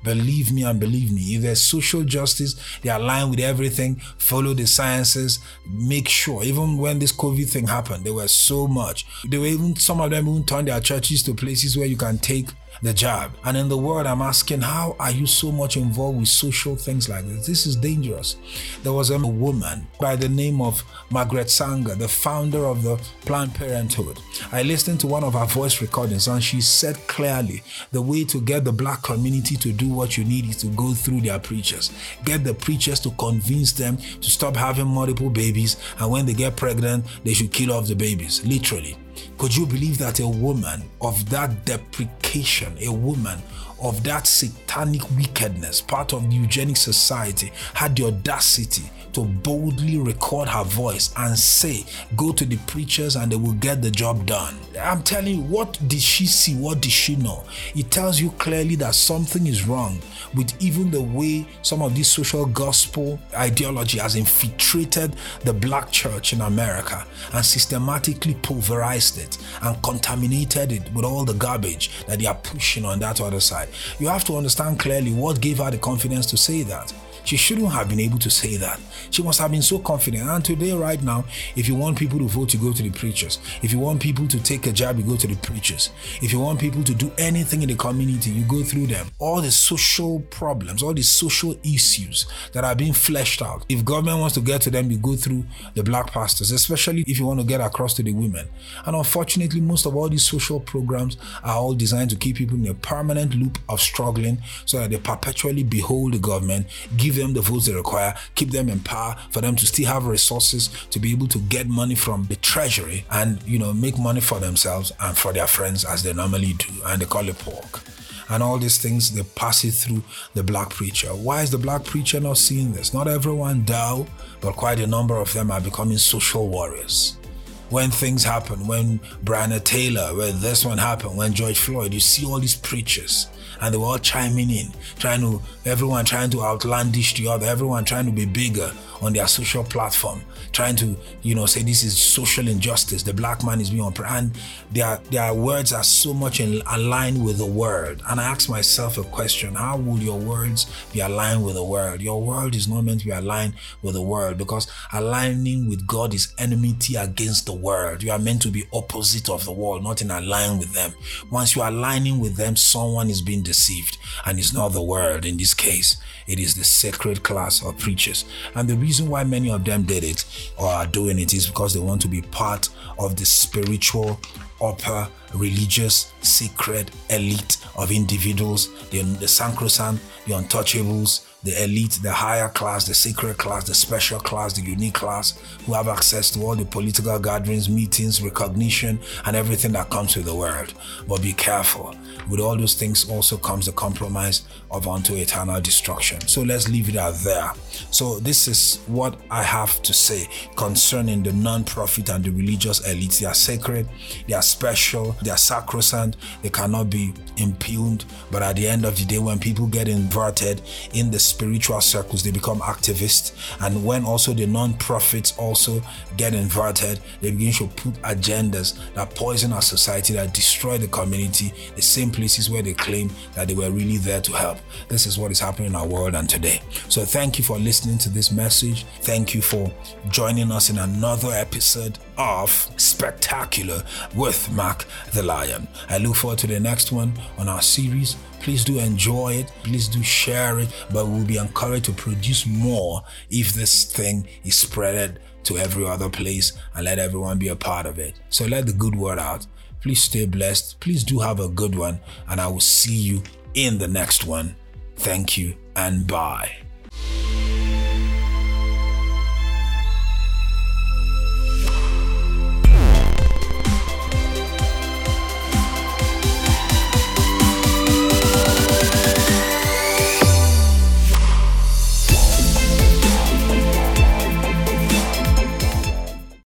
Believe me and believe me, if there's social justice, they align with everything, follow the sciences, make sure. Even when this COVID thing happened, there were so much. They were even, some of them even turned their churches to places where you can take the jab. And in the world, I'm asking, how are you so much involved with social things like this? This is dangerous. There was a woman by the name of Margaret Sanger, the founder of the Planned Parenthood. I listened to one of her voice recordings and she said clearly, the way to get the black community to do what you need is to go through their preachers. Get the preachers to convince them to stop having multiple babies, and when they get pregnant, they should kill off the babies, literally. Could you believe that a woman of that depreciation, a woman of that satanic wickedness, part of the eugenic society, had the audacity to boldly record her voice and say, go to the preachers and they will get the job done? I'm telling you, what did she see? What did she know? It tells you clearly that something is wrong with even the way some of this social gospel ideology has infiltrated the black church in America and systematically pulverized it and contaminated it with all the garbage that they are pushing on that other side. You have to understand clearly what gave her the confidence to say that. She shouldn't have been able to say that. She must have been so confident. And today, right now, if you want people to vote, you go to the preachers. If you want people to take a job, you go to the preachers. If you want people to do anything in the community, you go through them. All the social problems, all the social issues that are being fleshed out. If government wants to get to them, you go through the black pastors, especially if you want to get across to the women. And unfortunately, most of all these social programs are all designed to keep people in a permanent loop of struggling so that they perpetually behold the government, give them the votes they require, keep them in power for them to still have resources to be able to get money from the treasury and, you know, make money for themselves and for their friends as they normally do, and they call it pork. And all these things, they pass it through the black preacher. Why is the black preacher not seeing this? Not everyone, thou, but quite a number of them are becoming social warriors. When things happen, when Breonna Taylor, when this one happened, when George Floyd, you see all these preachers and they were all chiming in, trying to, everyone trying to outlandish the other, everyone trying to be bigger on their social platform, trying to, you know, say this is social injustice, the black man is being oppressed, and their, their words are so much in aligned with the world. And I ask myself a question, how would your words be aligned with the world? Your world is not meant to be aligned with the world, because aligning with God is enmity against the world. You are meant to be opposite of the world, not in align with them. Once you are aligning with them, someone is being deceived, and it's not the world. In this case, it is the sacred class of preachers. And the reason why many of them did it or are doing it is because they want to be part of the spiritual, upper, religious, sacred elite of individuals, the, the sacrosanct, the untouchables, the elite, the higher class, the sacred class, the special class, the unique class, who have access to all the political gatherings, meetings, recognition, and everything that comes with the world. But be careful. With all those things also comes the compromise of unto eternal destruction. So let's leave it out there. So this is what I have to say concerning the non-profit and the religious elites. They are sacred, they are special, they are sacrosanct, they cannot be impugned. But at the end of the day, when people get inverted in the spiritual circles, they become activists. And when also the non-profits also get inverted, they begin to put agendas that poison our society, that destroy the community, the same places where they claim that they were really there to help. This is what is happening in our world and today. So thank you for listening to this message. Thank you for joining us in another episode of Spectacular with Mark the Lion. I look forward to the next one on our series. Please do enjoy it. Please do share it. But we'll be encouraged to produce more if this thing is spreaded to every other place, and let everyone be a part of it. So let the good word out. Please stay blessed. Please do have a good one. And I will see you in the next one. Thank you and bye.